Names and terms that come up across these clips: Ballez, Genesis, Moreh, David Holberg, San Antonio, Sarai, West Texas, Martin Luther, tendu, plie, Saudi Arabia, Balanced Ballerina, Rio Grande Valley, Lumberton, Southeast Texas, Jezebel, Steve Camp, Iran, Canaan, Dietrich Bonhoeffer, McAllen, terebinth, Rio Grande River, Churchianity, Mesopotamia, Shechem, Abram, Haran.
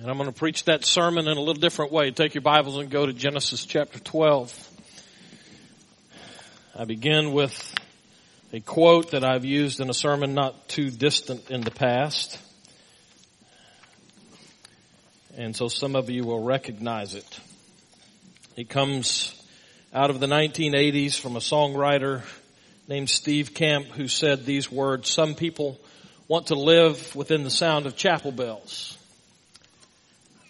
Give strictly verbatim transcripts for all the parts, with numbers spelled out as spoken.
And I'm going to preach that sermon in a little different way. Take your Bibles and go to Genesis chapter twelve. I begin with a quote that I've used in a sermon not too distant in the past. And so some of you will recognize it. It comes out of the nineteen eighties from a songwriter named Steve Camp, who said these words: "Some people want to live within the sound of chapel bells,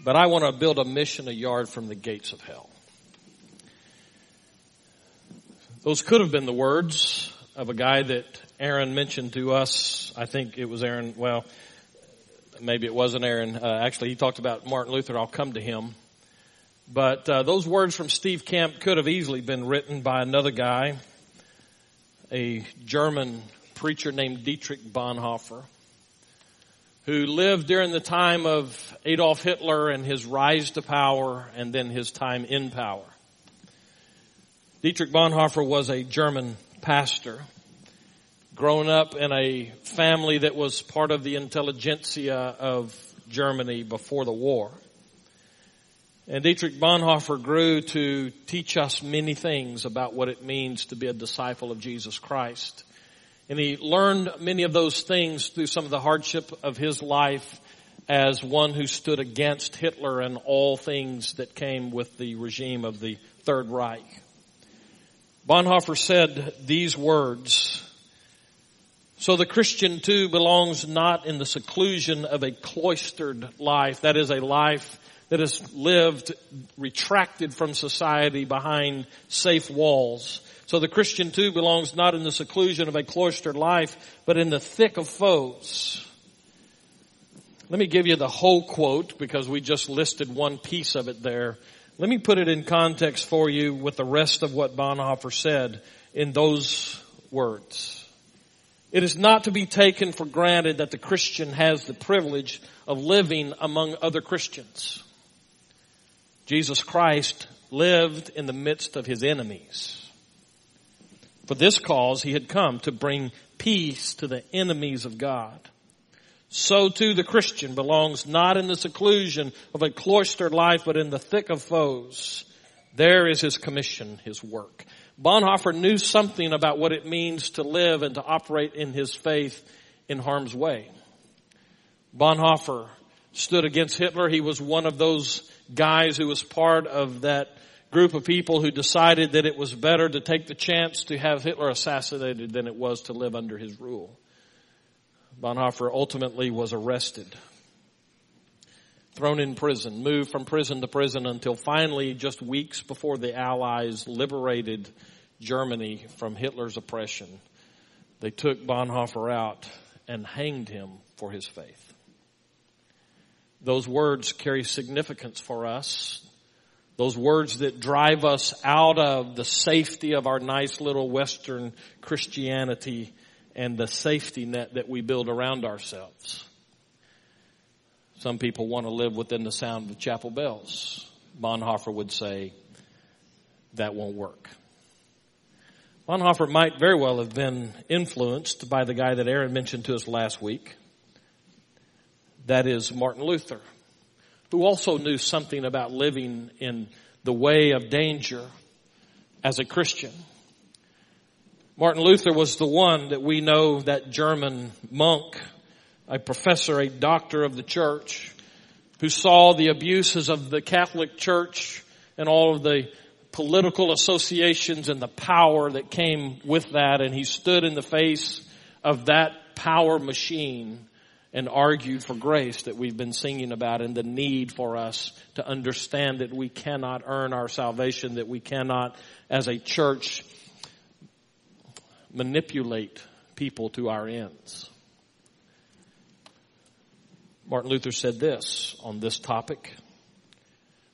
but I want to build a mission a yard from the gates of hell." Those could have been the words of a guy that Aaron mentioned to us. I think it was Aaron. Well, maybe it wasn't Aaron. Uh, actually, he talked about Martin Luther. I'll come to him. But uh, those words from Steve Camp could have easily been written by another guy, a German preacher named Dietrich Bonhoeffer, who lived during the time of Adolf Hitler and his rise to power and then his time in power. Dietrich Bonhoeffer was a German pastor, grown up in a family that was part of the intelligentsia of Germany before the war. And Dietrich Bonhoeffer grew to teach us many things about what it means to be a disciple of Jesus Christ. And he learned many of those things through some of the hardship of his life as one who stood against Hitler and all things that came with the regime of the Third Reich. Bonhoeffer said these words: "So the Christian too belongs not in the seclusion of a cloistered life, that is a life that is lived retracted from society behind safe walls. So the Christian too belongs not in the seclusion of a cloistered life, but in the thick of foes." Let me give you the whole quote, because we just listed one piece of it there. Let me put it in context for you with the rest of what Bonhoeffer said in those words. "It is not to be taken for granted that the Christian has the privilege of living among other Christians. Jesus Christ lived in the midst of his enemies. For this cause he had come, to bring peace to the enemies of God. So too the Christian belongs not in the seclusion of a cloistered life, but in the thick of foes. There is his commission, his work." Bonhoeffer knew something about what it means to live and to operate in his faith in harm's way. Bonhoeffer stood against Hitler. He was one of those guys who was part of that group of people who decided that it was better to take the chance to have Hitler assassinated than it was to live under his rule. Bonhoeffer ultimately was arrested, thrown in prison, moved from prison to prison until finally, just weeks before the Allies liberated Germany from Hitler's oppression, they took Bonhoeffer out and hanged him for his faith. Those words carry significance for us. Those words that drive us out of the safety of our nice little Western Christianity and the safety net that we build around ourselves. Some people want to live within the sound of chapel bells. Bonhoeffer would say that won't work. Bonhoeffer might very well have been influenced by the guy that Aaron mentioned to us last week. That is Martin Luther, who also knew something about living in the way of danger as a Christian. Martin Luther was the one that we know, that German monk, a professor, a doctor of the church, who saw the abuses of the Catholic Church and all of the political associations and the power that came with that. And he stood in the face of that power machine and argued for grace that we've been singing about, and the need for us to understand that we cannot earn our salvation, that we cannot, as a church, manipulate people to our ends. Martin Luther said this on this topic: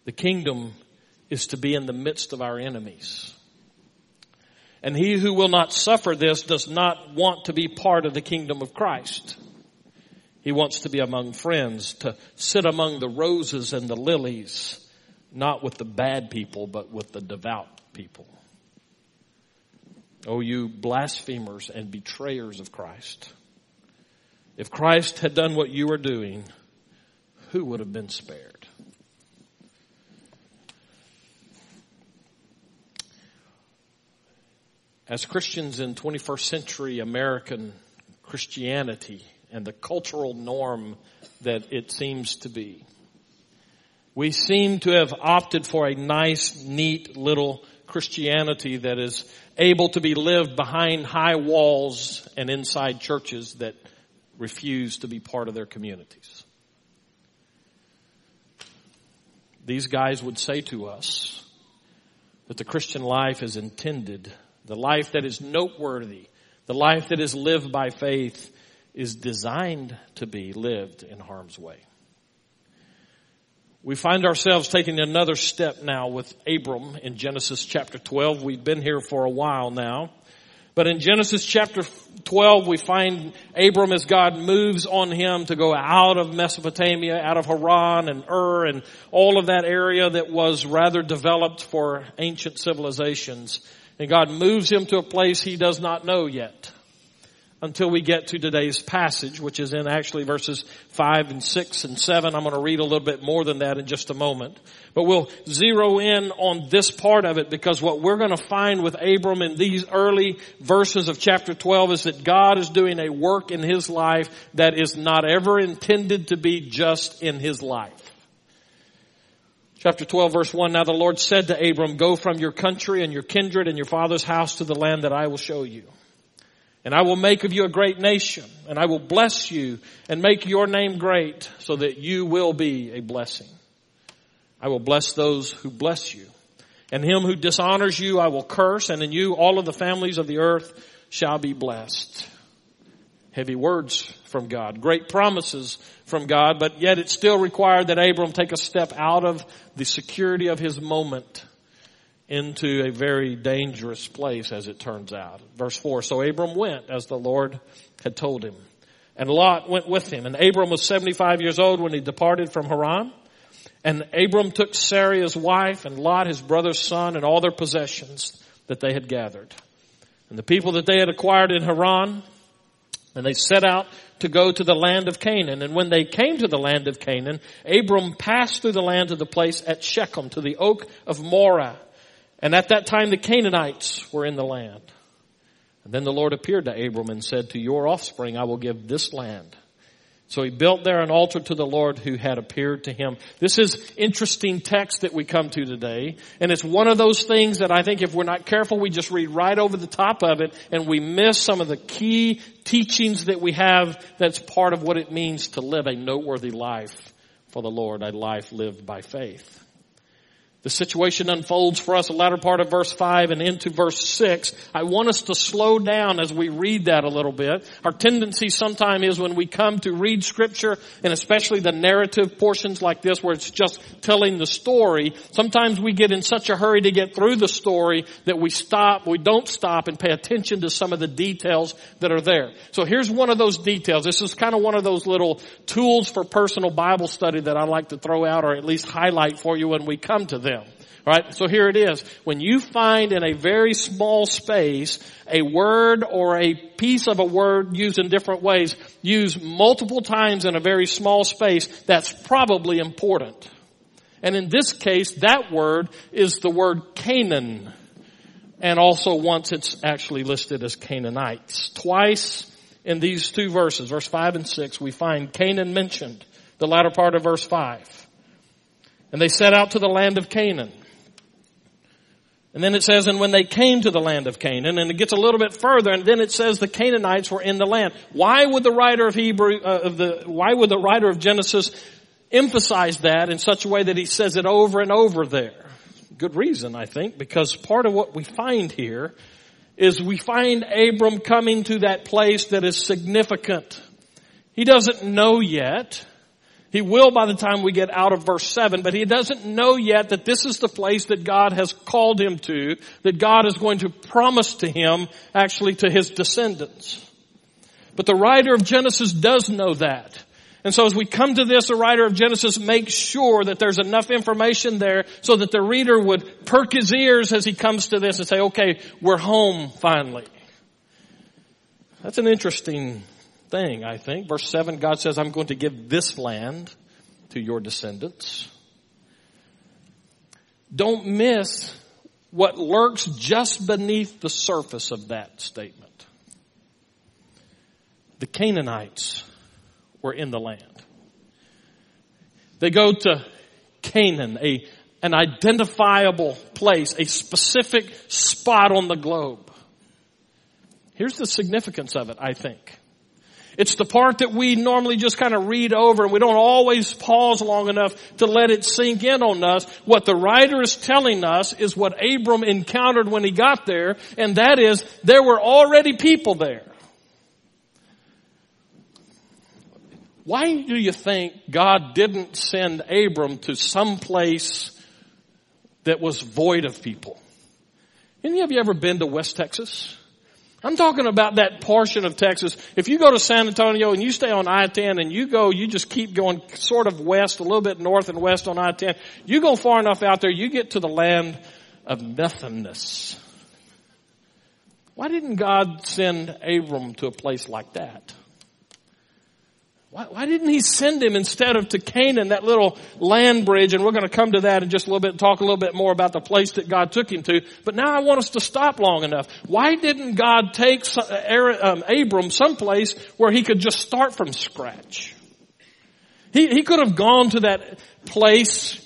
"The kingdom is to be in the midst of our enemies. And he who will not suffer this does not want to be part of the kingdom of Christ. He wants to be among friends, to sit among the roses and the lilies, not with the bad people, but with the devout people. Oh, you blasphemers and betrayers of Christ. If Christ had done what you are doing, who would have been spared? As Christians in twenty-first century American Christianity and the cultural norm that it seems to be, we seem to have opted for a nice, neat little Christianity that is able to be lived behind high walls and inside churches that refuse to be part of their communities. These guys would say to us that the Christian life is intended, the life that is noteworthy, the life that is lived by faith is designed to be lived in harm's way. We find ourselves taking another step now with Abram in Genesis chapter twelve. We've been here for a while now. But in Genesis chapter twelve, we find Abram as God moves on him to go out of Mesopotamia, out of Haran and Ur and all of that area that was rather developed for ancient civilizations. And God moves him to a place he does not know yet until we get to today's passage, which is in actually verses five and six and seven. I'm going to read a little bit more than that in just a moment. But we'll zero in on this part of it because what we're going to find with Abram in these early verses of chapter twelve is that God is doing a work in his life that is not ever intended to be just in his life. Chapter twelve, verse one, "Now the Lord said to Abram, go from your country and your kindred and your father's house to the land that I will show you. And I will make of you a great nation, and I will bless you and make your name great so that you will be a blessing. I will bless those who bless you. And him who dishonors you I will curse, and in you all of the families of the earth shall be blessed." Heavy words from God, great promises from God, but yet it still required that Abram take a step out of the security of his moment into a very dangerous place, as it turns out. Verse four, "So Abram went as the Lord had told him, and Lot went with him. And Abram was seventy-five years old when he departed from Haran. And Abram took Sarai his wife and Lot his brother's son and all their possessions that they had gathered, and the people that they had acquired in Haran. And they set out to go to the land of Canaan. And when they came to the land of Canaan, Abram passed through the land of the place at Shechem to the oak of Moreh. And at that time the Canaanites were in the land. And then the Lord appeared to Abram and said, to your offspring I will give this land. So he built there an altar to the Lord who had appeared to him." This is interesting text that we come to today. And it's one of those things that I think if we're not careful, we just read right over the top of it and we miss some of the key teachings that we have that's part of what it means to live a noteworthy life for the Lord, a life lived by faith. The situation unfolds for us, the latter part of verse five and into verse six. I want us to slow down as we read that a little bit. Our tendency sometimes is when we come to read Scripture, and especially the narrative portions like this where it's just telling the story, sometimes we get in such a hurry to get through the story that we stop, we don't stop and pay attention to some of the details that are there. So here's one of those details. This is kind of one of those little tools for personal Bible study that I like to throw out or at least highlight for you when we come to them. Right? So here it is. When you find in a very small space a word or a piece of a word used in different ways, used multiple times in a very small space, that's probably important. And in this case, that word is the word Canaan. And also once it's actually listed as Canaanites. Twice in these two verses, verse five and six, we find Canaan mentioned, the latter part of verse five. And they set out to the land of Canaan. And then it says, and when they came to the land of Canaan, and it gets a little bit further, and then it says the Canaanites were in the land. Why would the writer of Hebrew, uh, of the, why would the writer of Genesis emphasize that in such a way that he says it over and over there? Good reason, I think, because part of what we find here is we find Abram coming to that place that is significant. He doesn't know yet. He will by the time we get out of verse seven, but he doesn't know yet that this is the place that God has called him to, that God is going to promise to him, actually to his descendants. But the writer of Genesis does know that. And so as we come to this, the writer of Genesis makes sure that there's enough information there so that the reader would perk his ears as he comes to this and say, okay, we're home finally. That's an interesting thing, I think. Verse seven, God says, I'm going to give this land to your descendants. Don't miss what lurks just beneath the surface of that statement. The Canaanites were in the land. They go to Canaan, a, an identifiable place, a specific spot on the globe. Here's the significance of it, I think. It's the part that we normally just kind of read over, and we don't always pause long enough to let it sink in on us. What the writer is telling us is what Abram encountered when he got there, and that is there were already people there. Why do you think God didn't send Abram to some place that was void of people? Any of you ever been to West Texas? I'm talking about that portion of Texas. If you go to San Antonio and you stay on I ten and you go, you just keep going sort of west, a little bit north and west on I ten. You go far enough out there, you get to the land of nothingness. Why didn't God send Abram to a place like that? Why, why didn't he send him instead of to Canaan, that little land bridge? And we're going to come to that in just a little bit and talk a little bit more about the place that God took him to. But now I want us to stop long enough. Why didn't God take Abram someplace where he could just start from scratch? He, he could have gone to that place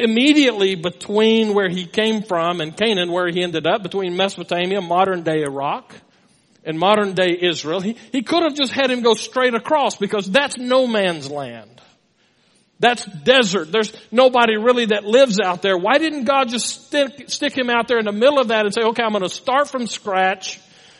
immediately between where he came from and Canaan, where he ended up, between Mesopotamia, modern-day Iraq, in modern-day Israel. He, he could have just had him go straight across, because that's no man's land. That's desert. There's nobody really that lives out there. Why didn't God just stick, stick him out there in the middle of that and say, okay, I'm going to start from scratch.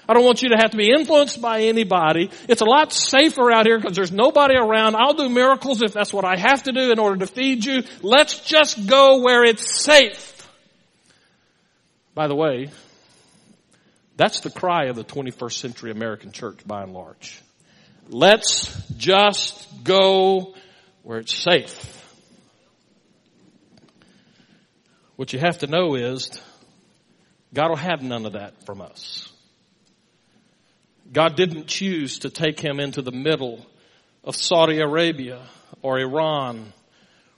I don't want you to have to be influenced by anybody. It's a lot safer out here because there's nobody around. I'll do miracles if that's what I have to do in order to feed you. Let's just go where it's safe. By the way, that's the cry of the twenty-first century American church by and large. Let's just go where it's safe. What you have to know is God will have none of that from us. God didn't choose to take him into the middle of Saudi Arabia or Iran,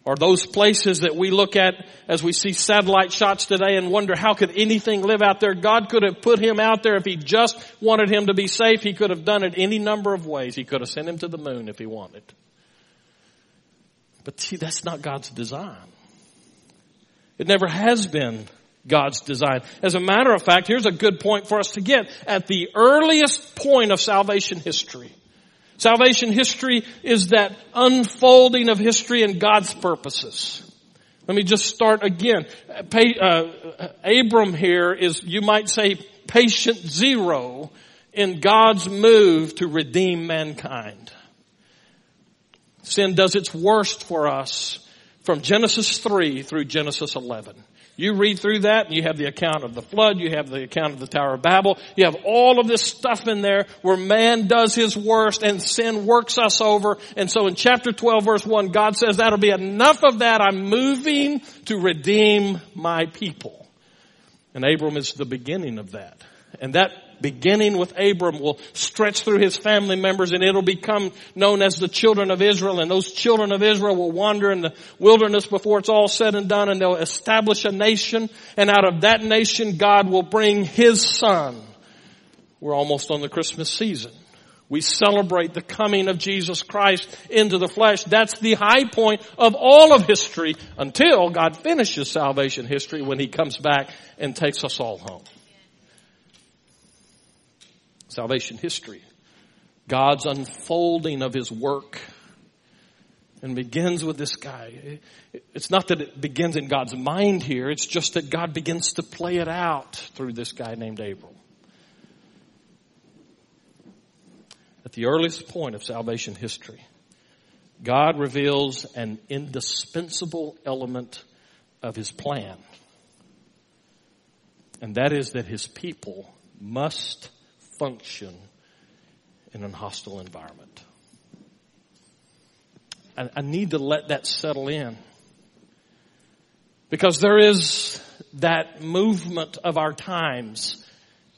or those places that we look at as we see satellite shots today and wonder, how could anything live out there? God could have put him out there if he just wanted him to be safe. He could have done it any number of ways. He could have sent him to the moon if he wanted. But see, that's not God's design. It never has been God's design. As a matter of fact, here's a good point for us to get. At the earliest point of salvation history, Salvation history is that unfolding of history and God's purposes. Let me just start again. Abram here is, you might say, patient zero in God's move to redeem mankind. Sin does its worst for us from Genesis three through Genesis eleven. You read through that and you have the account of the flood. You have the account of the Tower of Babel. You have all of this stuff in there where man does his worst and sin works us over. And so in chapter twelve, verse one, God says, that'll be enough of that. I'm moving to redeem my people. And Abram is the beginning of that. And that beginning with Abram will stretch through his family members, and it'll become known as the children of Israel. And those children of Israel will wander in the wilderness before it's all said and done, and they'll establish a nation. And out of that nation, God will bring his son. We're almost on the Christmas season. We celebrate the coming of Jesus Christ into the flesh. That's the high point of all of history until God finishes salvation history when he comes back and takes us all home. Salvation history, God's unfolding of his work, and begins with this guy. It's not that it begins in God's mind here. It's just that God begins to play it out through this guy named Abram. At the earliest point of salvation history, God reveals an indispensable element of his plan. And that is that his people must function in an hostile environment. I, I need to let that settle in, because there is that movement of our times.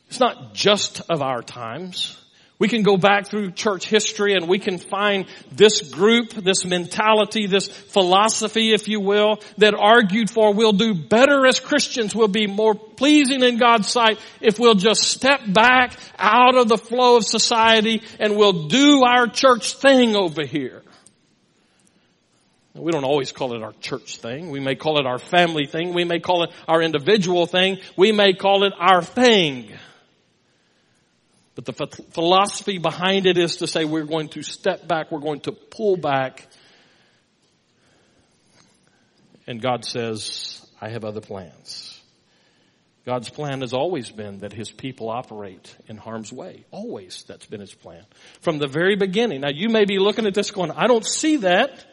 It's not just of our times. We can go back through church history and we can find this group, this mentality, this philosophy, if you will, that argued for we'll do better as Christians, we'll be more pleasing in God's sight if we'll just step back out of the flow of society and we'll do our church thing over here. We don't always call it our church thing. We may call it our family thing. We may call it our individual thing. We may call it our thing. But the philosophy behind it is to say we're going to step back, we're going to pull back. And God says, I have other plans. God's plan has always been that his people operate in harm's way. Always that's been his plan. From the very beginning. Now you may be looking at this going, I don't see that.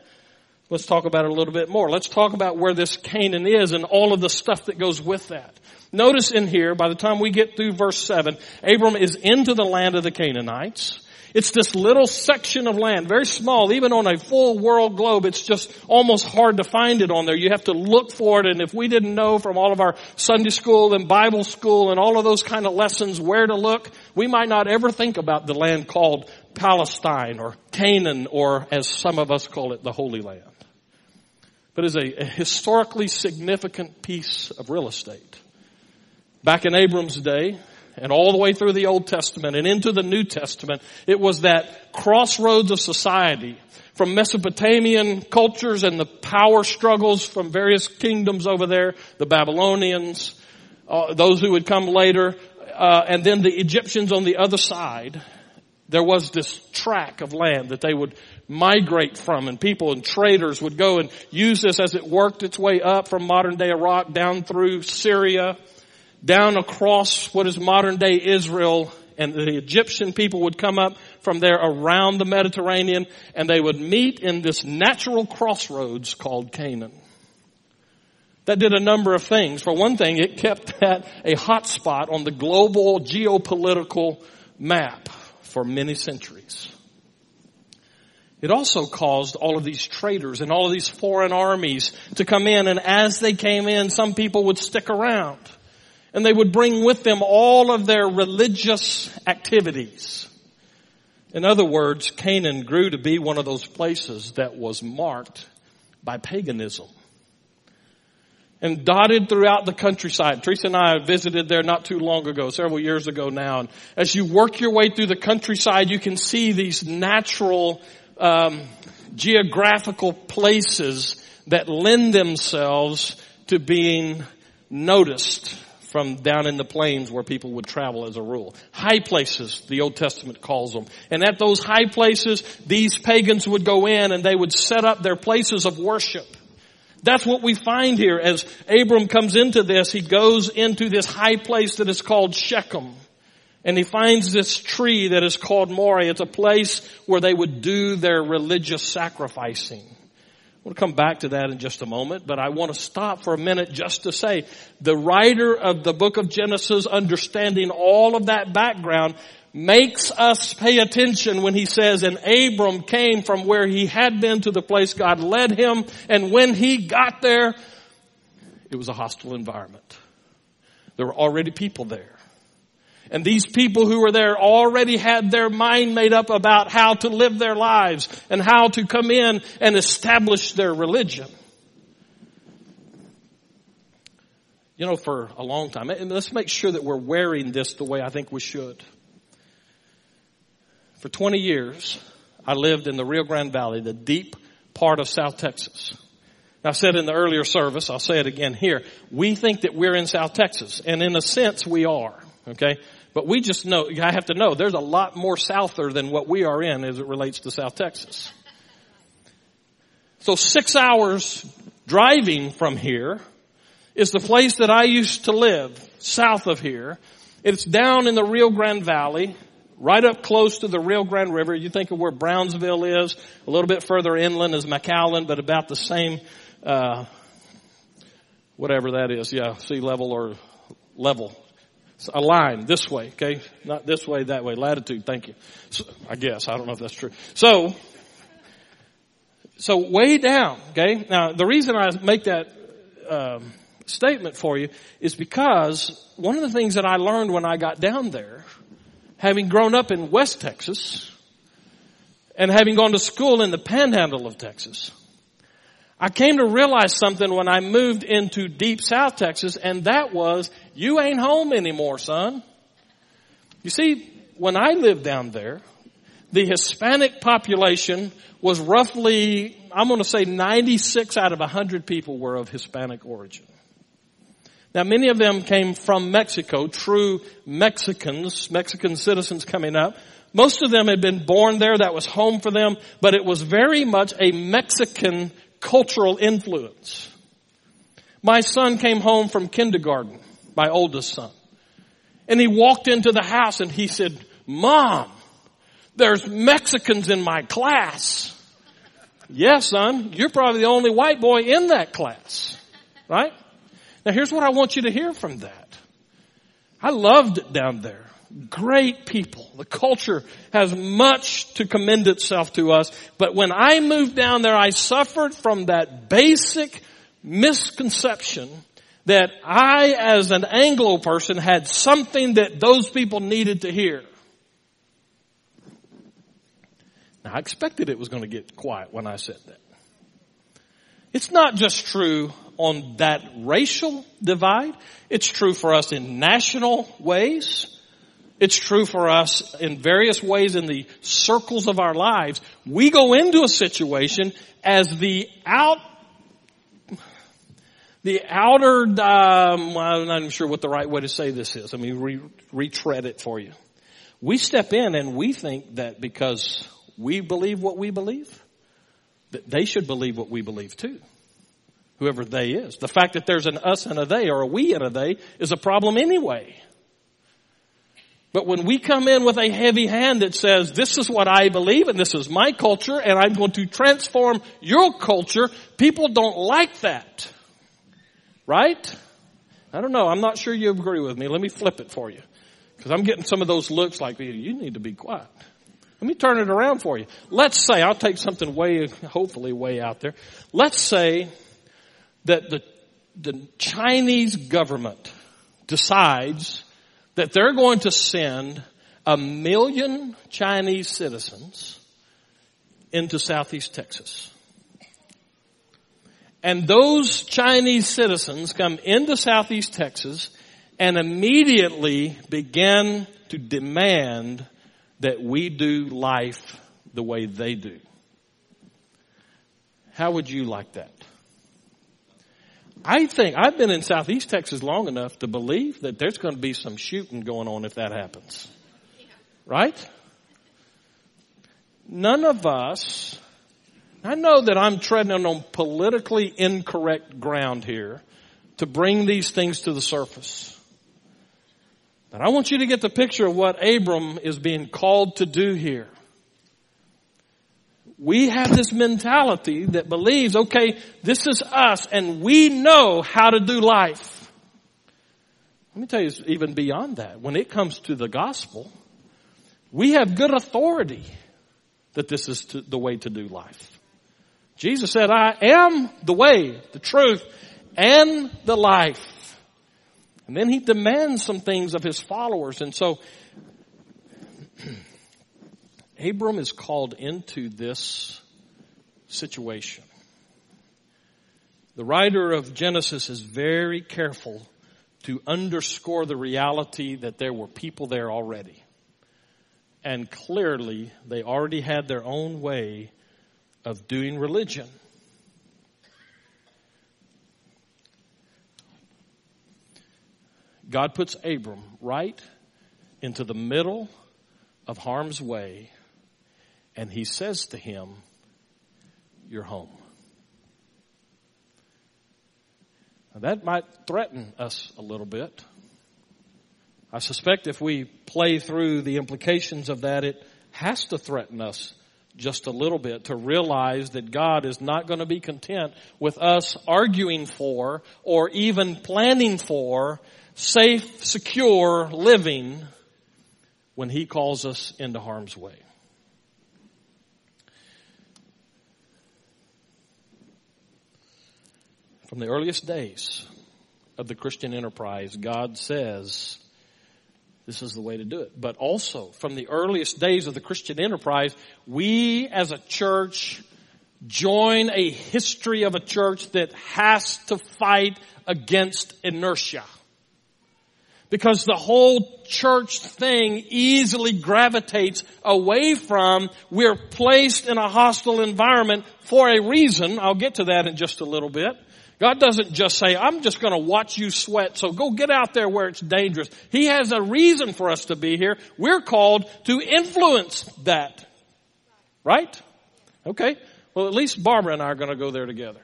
Let's talk about it a little bit more. Let's talk about where this Canaan is and all of the stuff that goes with that. Notice in here, by the time we get through verse seven, Abram is into the land of the Canaanites. It's this little section of land, very small, even on a full world globe. It's just almost hard to find it on there. You have to look for it. And if we didn't know from all of our Sunday school and Bible school and all of those kind of lessons where to look, we might not ever think about the land called Palestine or Canaan, or as some of us call it, the Holy Land. But it's a, a historically significant piece of real estate. Back in Abram's day, and all the way through the Old Testament and into the New Testament, it was that crossroads of society from Mesopotamian cultures and the power struggles from various kingdoms over there, the Babylonians, uh, those who would come later, uh, and then the Egyptians on the other side. There was this tract of land that they would migrate from, and people and traders would go and use this as it worked its way up from modern-day Iraq down through Syria, down across what is modern-day Israel, and the Egyptian people would come up from there around the Mediterranean, and they would meet in this natural crossroads called Canaan. That did a number of things. For one thing, it kept that a hot spot on the global geopolitical map for many centuries. It also caused all of these traders and all of these foreign armies to come in, and as they came in, some people would stick around. And they would bring with them all of their religious activities. In other words, Canaan grew to be one of those places that was marked by paganism. And dotted throughout the countryside. Teresa and I visited there not too long ago, several years ago now. And as you work your way through the countryside, you can see these natural um, geographical places that lend themselves to being noticed from down in the plains where people would travel as a rule. High places, the Old Testament calls them. And at those high places, these pagans would go in and they would set up their places of worship. That's what we find here. As Abram comes into this, he goes into this high place that is called Shechem. And he finds this tree that is called Moreh. It's a place where they would do their religious sacrificing. We'll come back to that in just a moment, but I want to stop for a minute just to say the writer of the book of Genesis, understanding all of that background, makes us pay attention when he says, and Abram came from where he had been to the place God led him, and when he got there, it was a hostile environment. There were already people there. And these people who were there already had their mind made up about how to live their lives and how to come in and establish their religion. You know, for a long time, and let's make sure that we're wearing this the way I think we should. For twenty years, I lived in the Rio Grande Valley, the deep part of South Texas. I said in the earlier service, I'll say it again here, we think that we're in South Texas, and in a sense we are. Okay, but we just know, I have to know, there's a lot more souther than what we are in as it relates to South Texas. So six hours driving from here is the place that I used to live, south of here. It's down in the Rio Grande Valley, right up close to the Rio Grande River. You think of where Brownsville is, a little bit further inland is McAllen, but about the same, uh, whatever that is, yeah, sea level or level. So a line this way, okay? Not this way, that way. Latitude, thank you. So, I guess. I don't know if that's true. So, so way down, okay? Now, the reason I make that um, statement for you is because one of the things that I learned when I got down there having grown up in West Texas and having gone to school in the panhandle of Texas, I came to realize something when I moved into deep South Texas, and that was, you ain't home anymore, son. You see, when I lived down there, the Hispanic population was roughly, I'm going to say ninety-six out of one hundred people were of Hispanic origin. Now, many of them came from Mexico, true Mexicans, Mexican citizens coming up. Most of them had been born there. That was home for them. But it was very much a Mexican cultural influence. My son came home from kindergarten, my oldest son. And he walked into the house and he said, "Mom, there's Mexicans in my class." "Yes, son, you're probably the only white boy in that class." Right? Now, here's what I want you to hear from that. I loved it down there. Great people. The culture has much to commend itself to us. But when I moved down there, I suffered from that basic misconception that I, as an Anglo person, had something that those people needed to hear. Now, I expected it was going to get quiet when I said that. It's not just true on that racial divide. It's true for us in national ways. It's true for us in various ways in the circles of our lives. We go into a situation as the out, the outer, um, I'm not even sure what the right way to say this is. Let me re- retread it for you. We step in and we think that because we believe what we believe, that they should believe what we believe too. Whoever they is. The fact that there's an us and a they or a we and a they is a problem anyway. But when we come in with a heavy hand that says, this is what I believe and this is my culture and I'm going to transform your culture, people don't like that. Right? I don't know. I'm not sure you agree with me. Let me flip it for you. Because I'm getting some of those looks like, you need to be quiet. Let me turn it around for you. Let's say, I'll take something way, hopefully way out there. Let's say that the, the Chinese government decides that they're going to send a million Chinese citizens into Southeast Texas. And those Chinese citizens come into Southeast Texas and immediately begin to demand that we do life the way they do. How would you like that? I think I've been in Southeast Texas long enough to believe that there's going to be some shooting going on if that happens. Yeah. Right? None of us, I know that I'm treading on politically incorrect ground here to bring these things to the surface. But I want you to get the picture of what Abram is being called to do here. We have this mentality that believes, okay, this is us and we know how to do life. Let me tell you, it's even beyond that. When it comes to the gospel, we have good authority that this is to, the way to do life. Jesus said, I am the way, the truth, and the life. And then he demands some things of his followers. And so Abram is called into this situation. The writer of Genesis is very careful to underscore the reality that there were people there already. And clearly, they already had their own way of doing religion. God puts Abram right into the middle of harm's way. And he says to him, you're home. Now that might threaten us a little bit. I suspect if we play through the implications of that, it has to threaten us just a little bit to realize that God is not going to be content with us arguing for or even planning for safe, secure living when he calls us into harm's way. From the earliest days of the Christian enterprise, God says this is the way to do it. But also, from the earliest days of the Christian enterprise, we as a church join a history of a church that has to fight against inertia. Because the whole church thing easily gravitates away from, we're placed in a hostile environment for a reason. I'll get to that in just a little bit. God doesn't just say, I'm just going to watch you sweat, so go get out there where it's dangerous. He has a reason for us to be here. We're called to influence that. Right? Okay. Well, at least Barbara and I are going to go there together.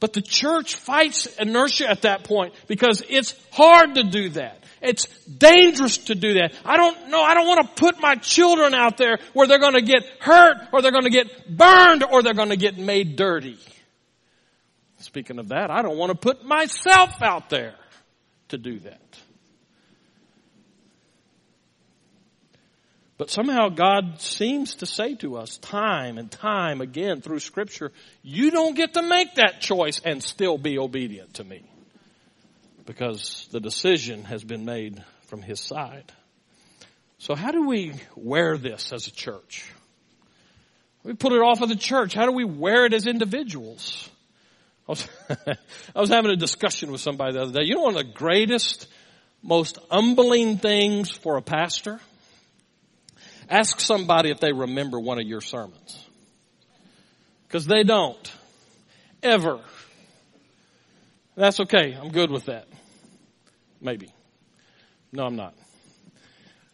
But the church fights inertia at that point because it's hard to do that. It's dangerous to do that. I don't know. I don't want to put my children out there where they're going to get hurt or they're going to get burned or they're going to get made dirty. Speaking of that, I don't want to put myself out there to do that. But somehow God seems to say to us time and time again through Scripture, you don't get to make that choice and still be obedient to me. Because the decision has been made from His side. So how do we wear this as a church? We put it off of the church. How do we wear it as individuals? I was, I was having a discussion with somebody the other day. You know one of the greatest, most humbling things for a pastor? Ask somebody if they remember one of your sermons. Because they don't. Ever. That's okay. I'm good with that. Maybe. No, I'm not.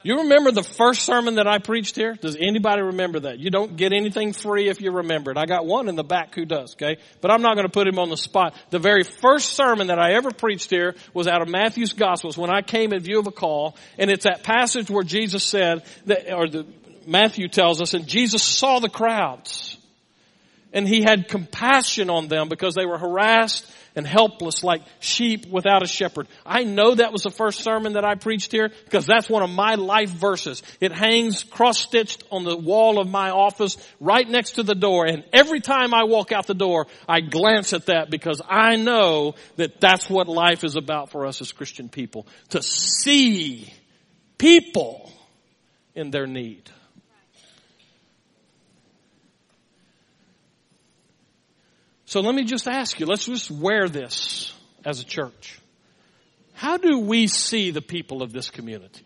You remember the first sermon that I preached here? Does anybody remember that? You don't get anything free if you remember it. I got one in the back who does, okay? But I'm not going to put him on the spot. The very first sermon that I ever preached here was out of Matthew's Gospels when I came in view of a call. And it's that passage where Jesus said, that, or the, Matthew tells us, and Jesus saw the crowds. And He had compassion on them because they were harassed and helpless like sheep without a shepherd. I know that was the first sermon that I preached here because that's one of my life verses. It hangs cross-stitched on the wall of my office right next to the door. And every time I walk out the door, I glance at that because I know that that's what life is about for us as Christian people. To see people in their need. So let me just ask you, let's just wear this as a church. How do we see the people of this community?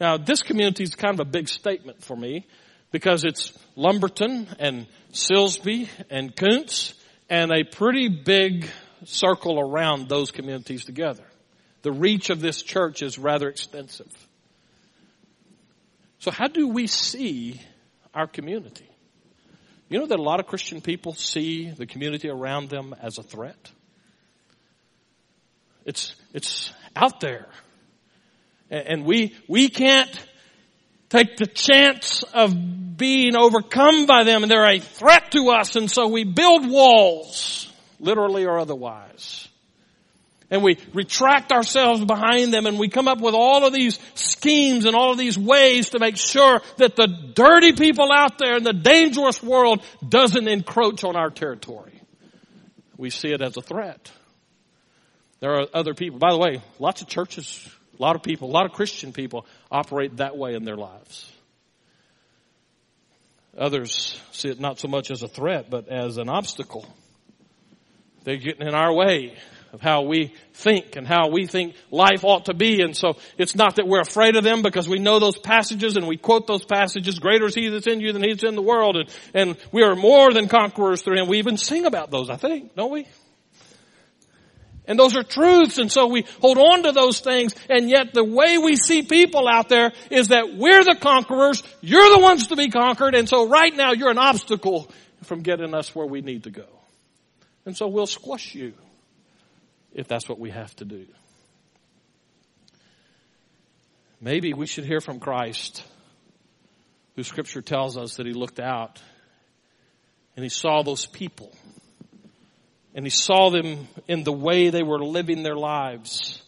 Now, this community is kind of a big statement for me because it's Lumberton and Silsbee and Kuntz and a pretty big circle around those communities together. The reach of this church is rather extensive. So how do we see our community? You know that a lot of Christian people see the community around them as a threat? It's it's out there. And we we can't take the chance of being overcome by them. And they're a threat to us, and so we build walls, literally or otherwise. And we retract ourselves behind them and we come up with all of these schemes and all of these ways to make sure that the dirty people out there in the dangerous world doesn't encroach on our territory. We see it as a threat. There are other people. By the way, lots of churches, a lot of people, a lot of Christian people operate that way in their lives. Others see it not so much as a threat, but as an obstacle. They're getting in our way of how we think and how we think life ought to be. And so it's not that we're afraid of them because we know those passages and we quote those passages. Greater is He that's in you than he that's in the world. And, and we are more than conquerors through Him. We even sing about those, I think, don't we? And those are truths. And so we hold on to those things. And yet the way we see people out there is that we're the conquerors. You're the ones to be conquered. And so right now you're an obstacle from getting us where we need to go. And so we'll squash you. If that's what we have to do. Maybe we should hear from Christ, who Scripture tells us that He looked out and He saw those people. And He saw them in the way they were living their lives.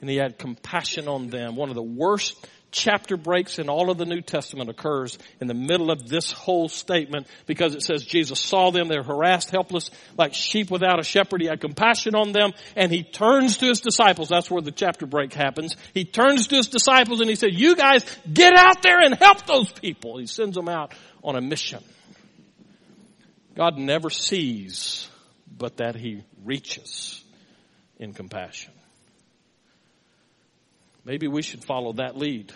And He had compassion on them. One of the worst chapter breaks in all of the New Testament occurs in the middle of this whole statement, because it says Jesus saw them. They're harassed, helpless, like sheep without a shepherd. He had compassion on them, and he turns to his disciples. That's where the chapter break happens. He turns to his disciples and he said, you guys get out there and help those people. He sends them out on a mission. God never sees, but that he reaches in compassion. Maybe we should follow that lead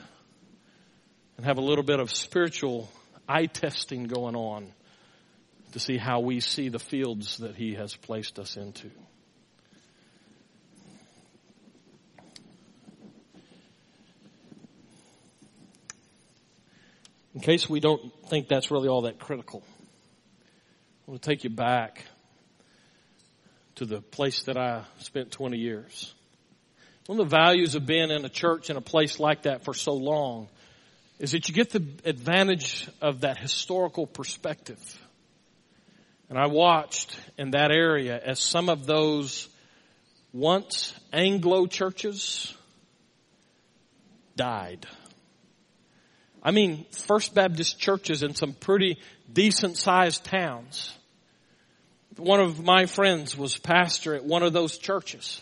and have a little bit of spiritual eye testing going on to see how we see the fields that he has placed us into. In case we don't think that's really all that critical, I want to take you back to the place that I spent twenty years. One of the values of being in a church in a place like that for so long is that you get the advantage of that historical perspective. And I watched in that area as some of those once Anglo churches died. I mean, First Baptist churches in some pretty decent-sized towns. One of my friends was pastor at one of those churches.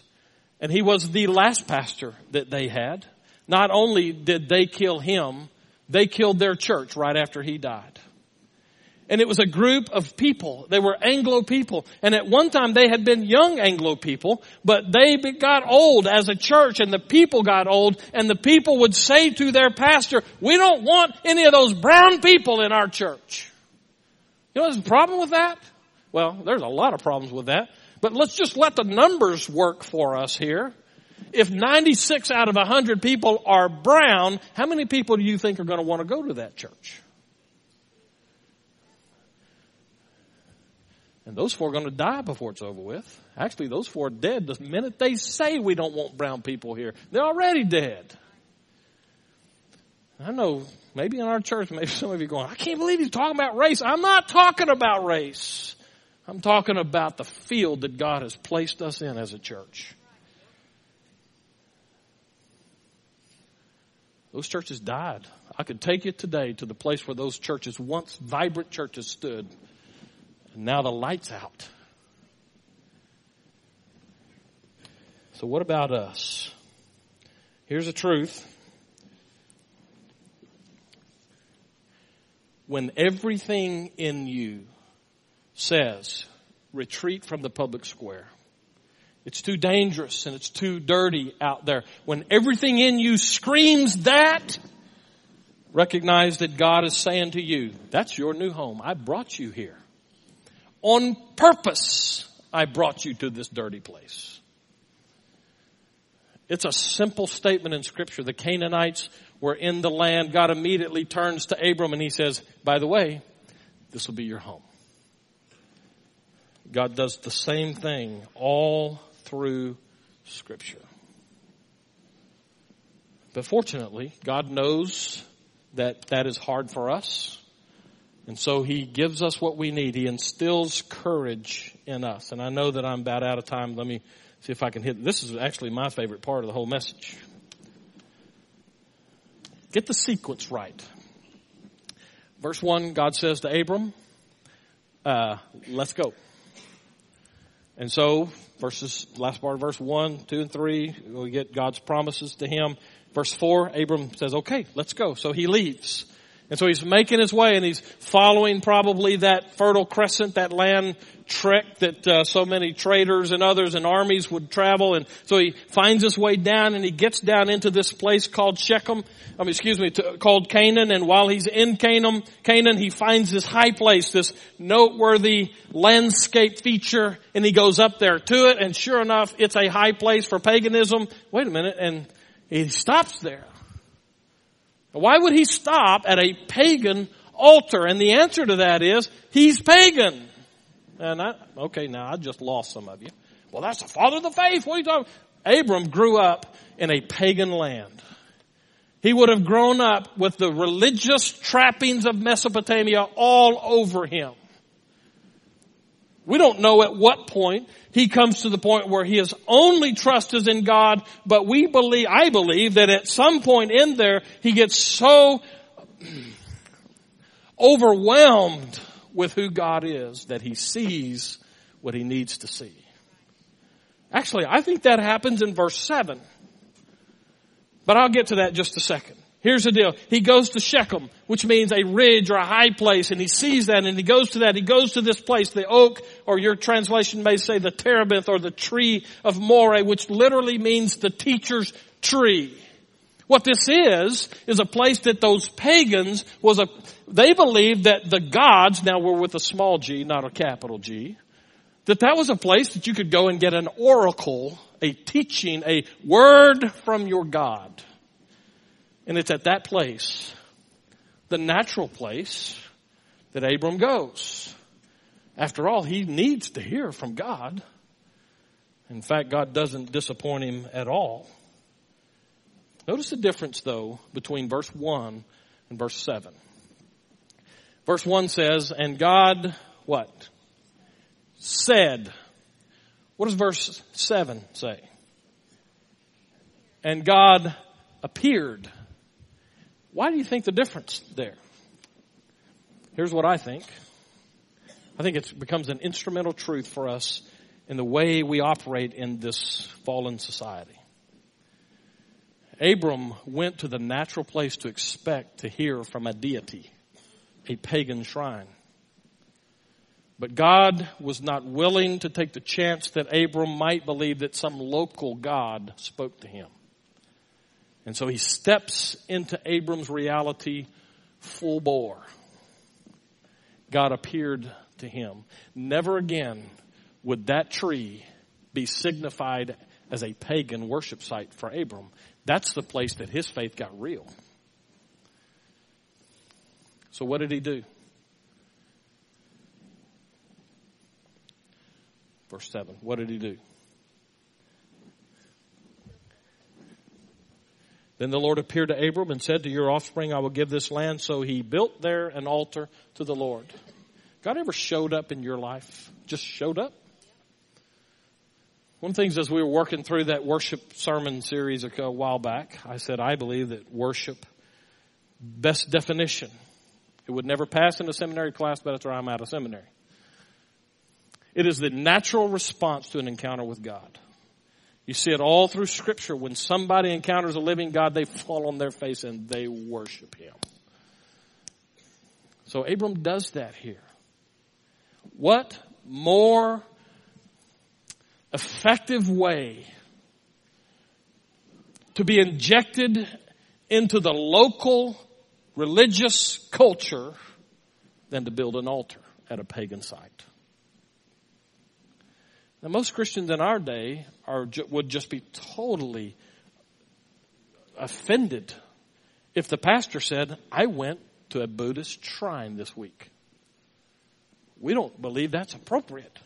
And he was the last pastor that they had. Not only did they kill him, they killed their church right after he died. And it was a group of people. They were Anglo people. And at one time they had been young Anglo people, but they got old as a church, and the people got old, and the people would say to their pastor, we don't want any of those brown people in our church. You know what's the problem with that? Well, there's a lot of problems with that. But let's just let the numbers work for us here. If ninety-six out of one hundred people are brown, how many people do you think are going to want to go to that church? And those four are going to die before it's over with. Actually, those four are dead the minute they say we don't want brown people here. They're already dead. I know maybe in our church, maybe some of you are going, I can't believe he's talking about race. I'm not talking about race. I'm talking about the field that God has placed us in as a church. Those churches died. I could take you today to the place where those churches, once vibrant churches, stood. And now the light's out. So what about us? Here's the truth. When everything in you says, retreat from the public square. It's too dangerous and it's too dirty out there. When everything in you screams that, recognize that God is saying to you, that's your new home. I brought you here. On purpose, I brought you to this dirty place. It's a simple statement in Scripture. The Canaanites were in the land. God immediately turns to Abram and he says, by the way, this will be your home. God does the same thing all through Scripture. But fortunately, God knows that that is hard for us. And so he gives us what we need. He instills courage in us. And I know that I'm about out of time. Let me see if I can hit. This is actually my favorite part of the whole message. Get the sequence right. Verse one, God says to Abram, uh, let's go. And so, verses, last part of verse one, two, and three, we get God's promises to him. Verse four, Abram says, okay, let's go. So he leaves. And so he's making his way, and he's following probably that fertile crescent, that land trek that uh, so many traders and others and armies would travel. And so he finds his way down, and he gets down into this place called Shechem, I mean, excuse me, to, called Canaan. And while he's in Canaan, Canaan, he finds this high place, this noteworthy landscape feature, and he goes up there to it. And sure enough, it's a high place for paganism. Wait a minute, and he stops there. Why would he stop at a pagan altar? And the answer to that is, he's pagan. And I, okay, now I just lost some of you. Well, that's the father of the faith. What are you talking about? Abram grew up in a pagan land. He would have grown up with the religious trappings of Mesopotamia all over him. We don't know at what point he comes to the point where his only trust is in God, but we believe, I believe that at some point in there, he gets so overwhelmed with who God is that he sees what he needs to see. Actually, I think that happens in verse seven. But I'll get to that in just a second. Here's the deal. He goes to Shechem, which means a ridge or a high place, and he sees that, and he goes to that. He goes to this place, the oak, or your translation may say the terebinth or the tree of Moreh, which literally means the teacher's tree. What this is, is a place that those pagans was a, they believed that the gods, now we're with a small g, not a capital G, that that was a place that you could go and get an oracle, a teaching, a word from your God. And it's at that place, the natural place, that Abram goes. After all, he needs to hear from God. In fact, God doesn't disappoint him at all. Notice the difference, though, between verse one and verse seven. Verse one says, and God, what? Said. What does verse seven say? And God appeared. Why do you think the difference there? Here's what I think. I think it becomes an instrumental truth for us in the way we operate in this fallen society. Abram went to the natural place to expect to hear from a deity, a pagan shrine. But God was not willing to take the chance that Abram might believe that some local God spoke to him. And so he steps into Abram's reality full bore. God appeared to him. Never again would that tree be signified as a pagan worship site for Abram. That's the place that his faith got real. So what did he do? Verse seven, what did he do? Then the Lord appeared to Abram and said, to your offspring I will give this land. So he built there an altar to the Lord. God ever showed up in your life? Just showed up? One of the things as we were working through that worship sermon series a while back, I said, I believe that worship, best definition. It would never pass in a seminary class, but that's where I'm out of seminary. It is the natural response to an encounter with God. You see it all through Scripture. When somebody encounters a living God, they fall on their face and they worship Him. So Abram does that here. What more effective way to be injected into the local religious culture than to build an altar at a pagan site. Now, most Christians in our day are would just be totally offended if the pastor said, I went to a Buddhist shrine this week. We don't believe that's appropriate.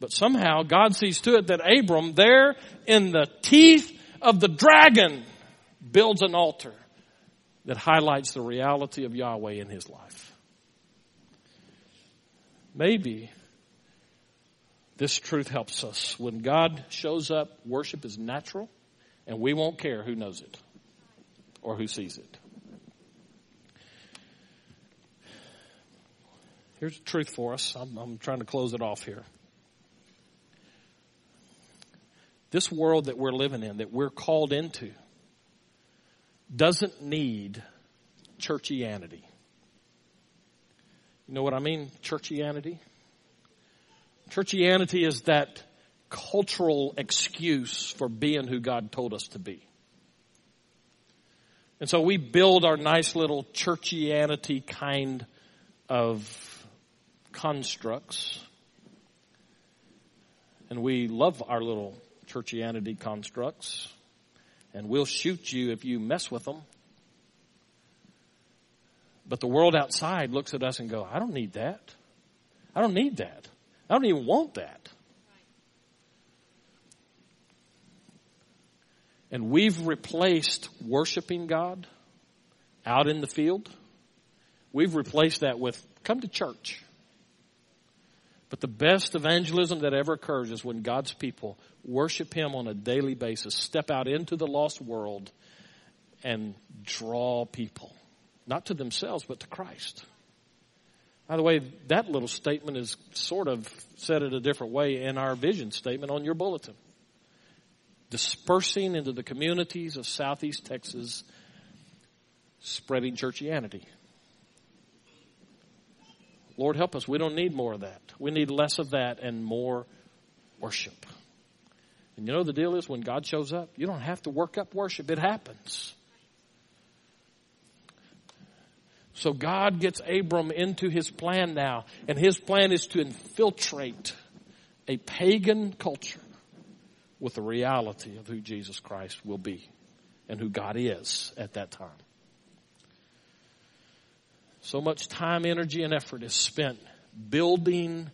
But somehow God sees to it that Abram, there in the teeth of the dragon, builds an altar that highlights the reality of Yahweh in his life. Maybe this truth helps us. When God shows up, worship is natural, and we won't care who knows it or who sees it. Here's the truth for us. I'm, I'm trying to close it off here. This world that we're living in, that we're called into, doesn't need churchianity. You know what I mean, churchianity? Churchianity is that cultural excuse for being who God told us to be. And so we build our nice little churchianity kind of constructs. And we love our little churchianity constructs, and we'll shoot you if you mess with them. But the world outside looks at us and go, I don't need that. I don't need that. I don't even want that. And we've replaced worshiping God out in the field. We've replaced that with come to church. But the best evangelism that ever occurs is when God's people worship him on a daily basis, step out into the lost world and draw people, not to themselves, but to Christ. By the way, that little statement is sort of said it a different way in our vision statement on your bulletin. Dispersing into the communities of Southeast Texas, spreading churchianity. Lord, help us. We don't need more of that. We need less of that and more worship. And you know the deal is when God shows up, you don't have to work up worship. It happens. So God gets Abram into his plan now. And his plan is to infiltrate a pagan culture with the reality of who Jesus Christ will be and who God is at that time. So much time, energy, and effort is spent building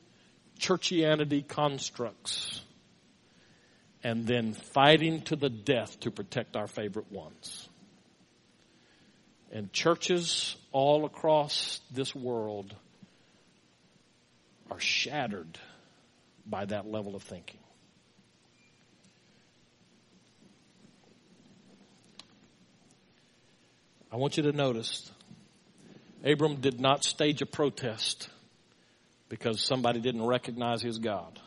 churchianity constructs and then fighting to the death to protect our favorite ones. And churches all across this world are shattered by that level of thinking. I want you to notice Abram did not stage a protest because somebody didn't recognize his God.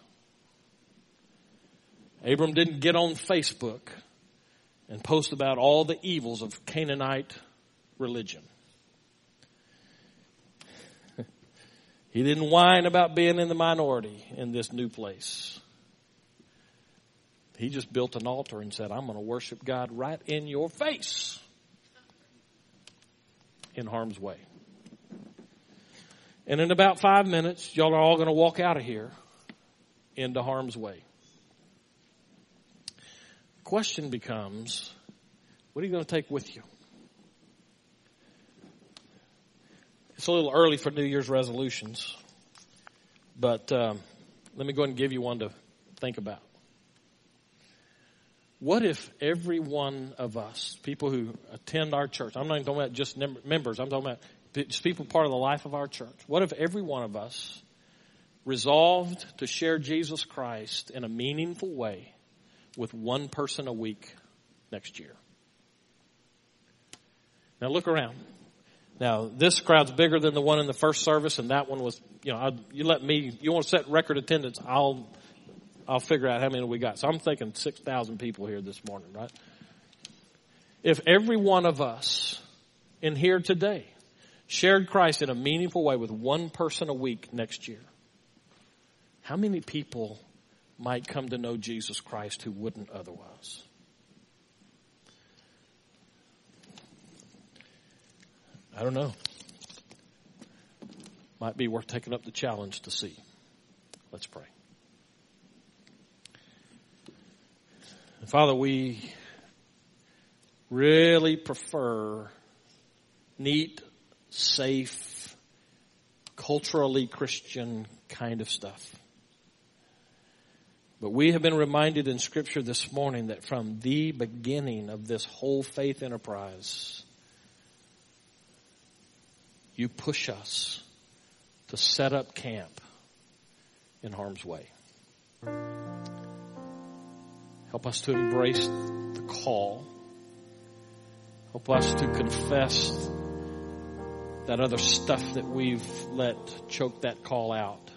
Abram didn't get on Facebook and post about all the evils of Canaanite religion. He didn't whine about being in the minority in this new place. He just built an altar and said, I'm going to worship God right in your face, in harm's way. And in about five minutes, y'all are all going to walk out of here into harm's way. The question becomes, what are you going to take with you? It's a little early for New Year's resolutions, but um, let me go ahead and give you one to think about. What if every one of us, people who attend our church, I'm not even talking about just members, I'm talking about just people part of the life of our church. What if every one of us resolved to share Jesus Christ in a meaningful way with one person a week next year? Now look around. Now this crowd's bigger than the one in the first service, and that one was, you know, I, you let me, you want to set record attendance, I'll, I'll figure out how many we got. So I'm thinking six thousand people here this morning, right? If every one of us in here today shared Christ in a meaningful way with one person a week next year, how many people might come to know Jesus Christ who wouldn't otherwise? I don't know. Might be worth taking up the challenge to see. Let's pray. Father, we really prefer neat, safe, culturally Christian kind of stuff. But we have been reminded in Scripture this morning that from the beginning of this whole faith enterprise, you push us to set up camp in harm's way. Help us to embrace the call. Help us to confess that other stuff that we've let choke that call out.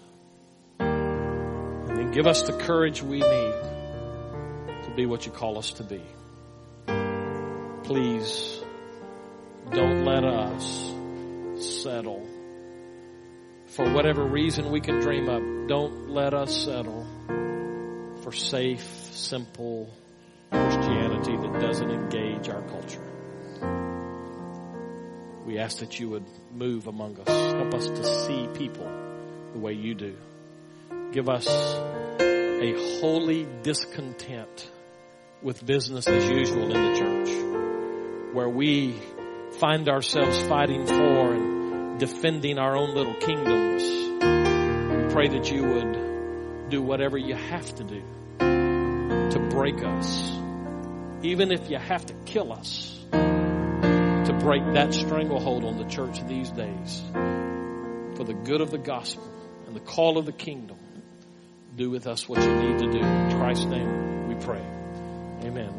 And then give us the courage we need to be what you call us to be. Please don't let us settle for whatever reason we can dream up. Don't let us settle for safe, simple Christianity that doesn't engage our culture. We ask that you would move among us. Help us to see people the way you do. Give us a holy discontent with business as usual in the church, where we find ourselves fighting for and defending our own little kingdoms. We pray that you would do whatever you have to do to break us, even if you have to kill us, to break that stranglehold on the church these days for the good of the gospel and the call of the kingdom. do with us what you need to do. In Christ's name we pray. Amen.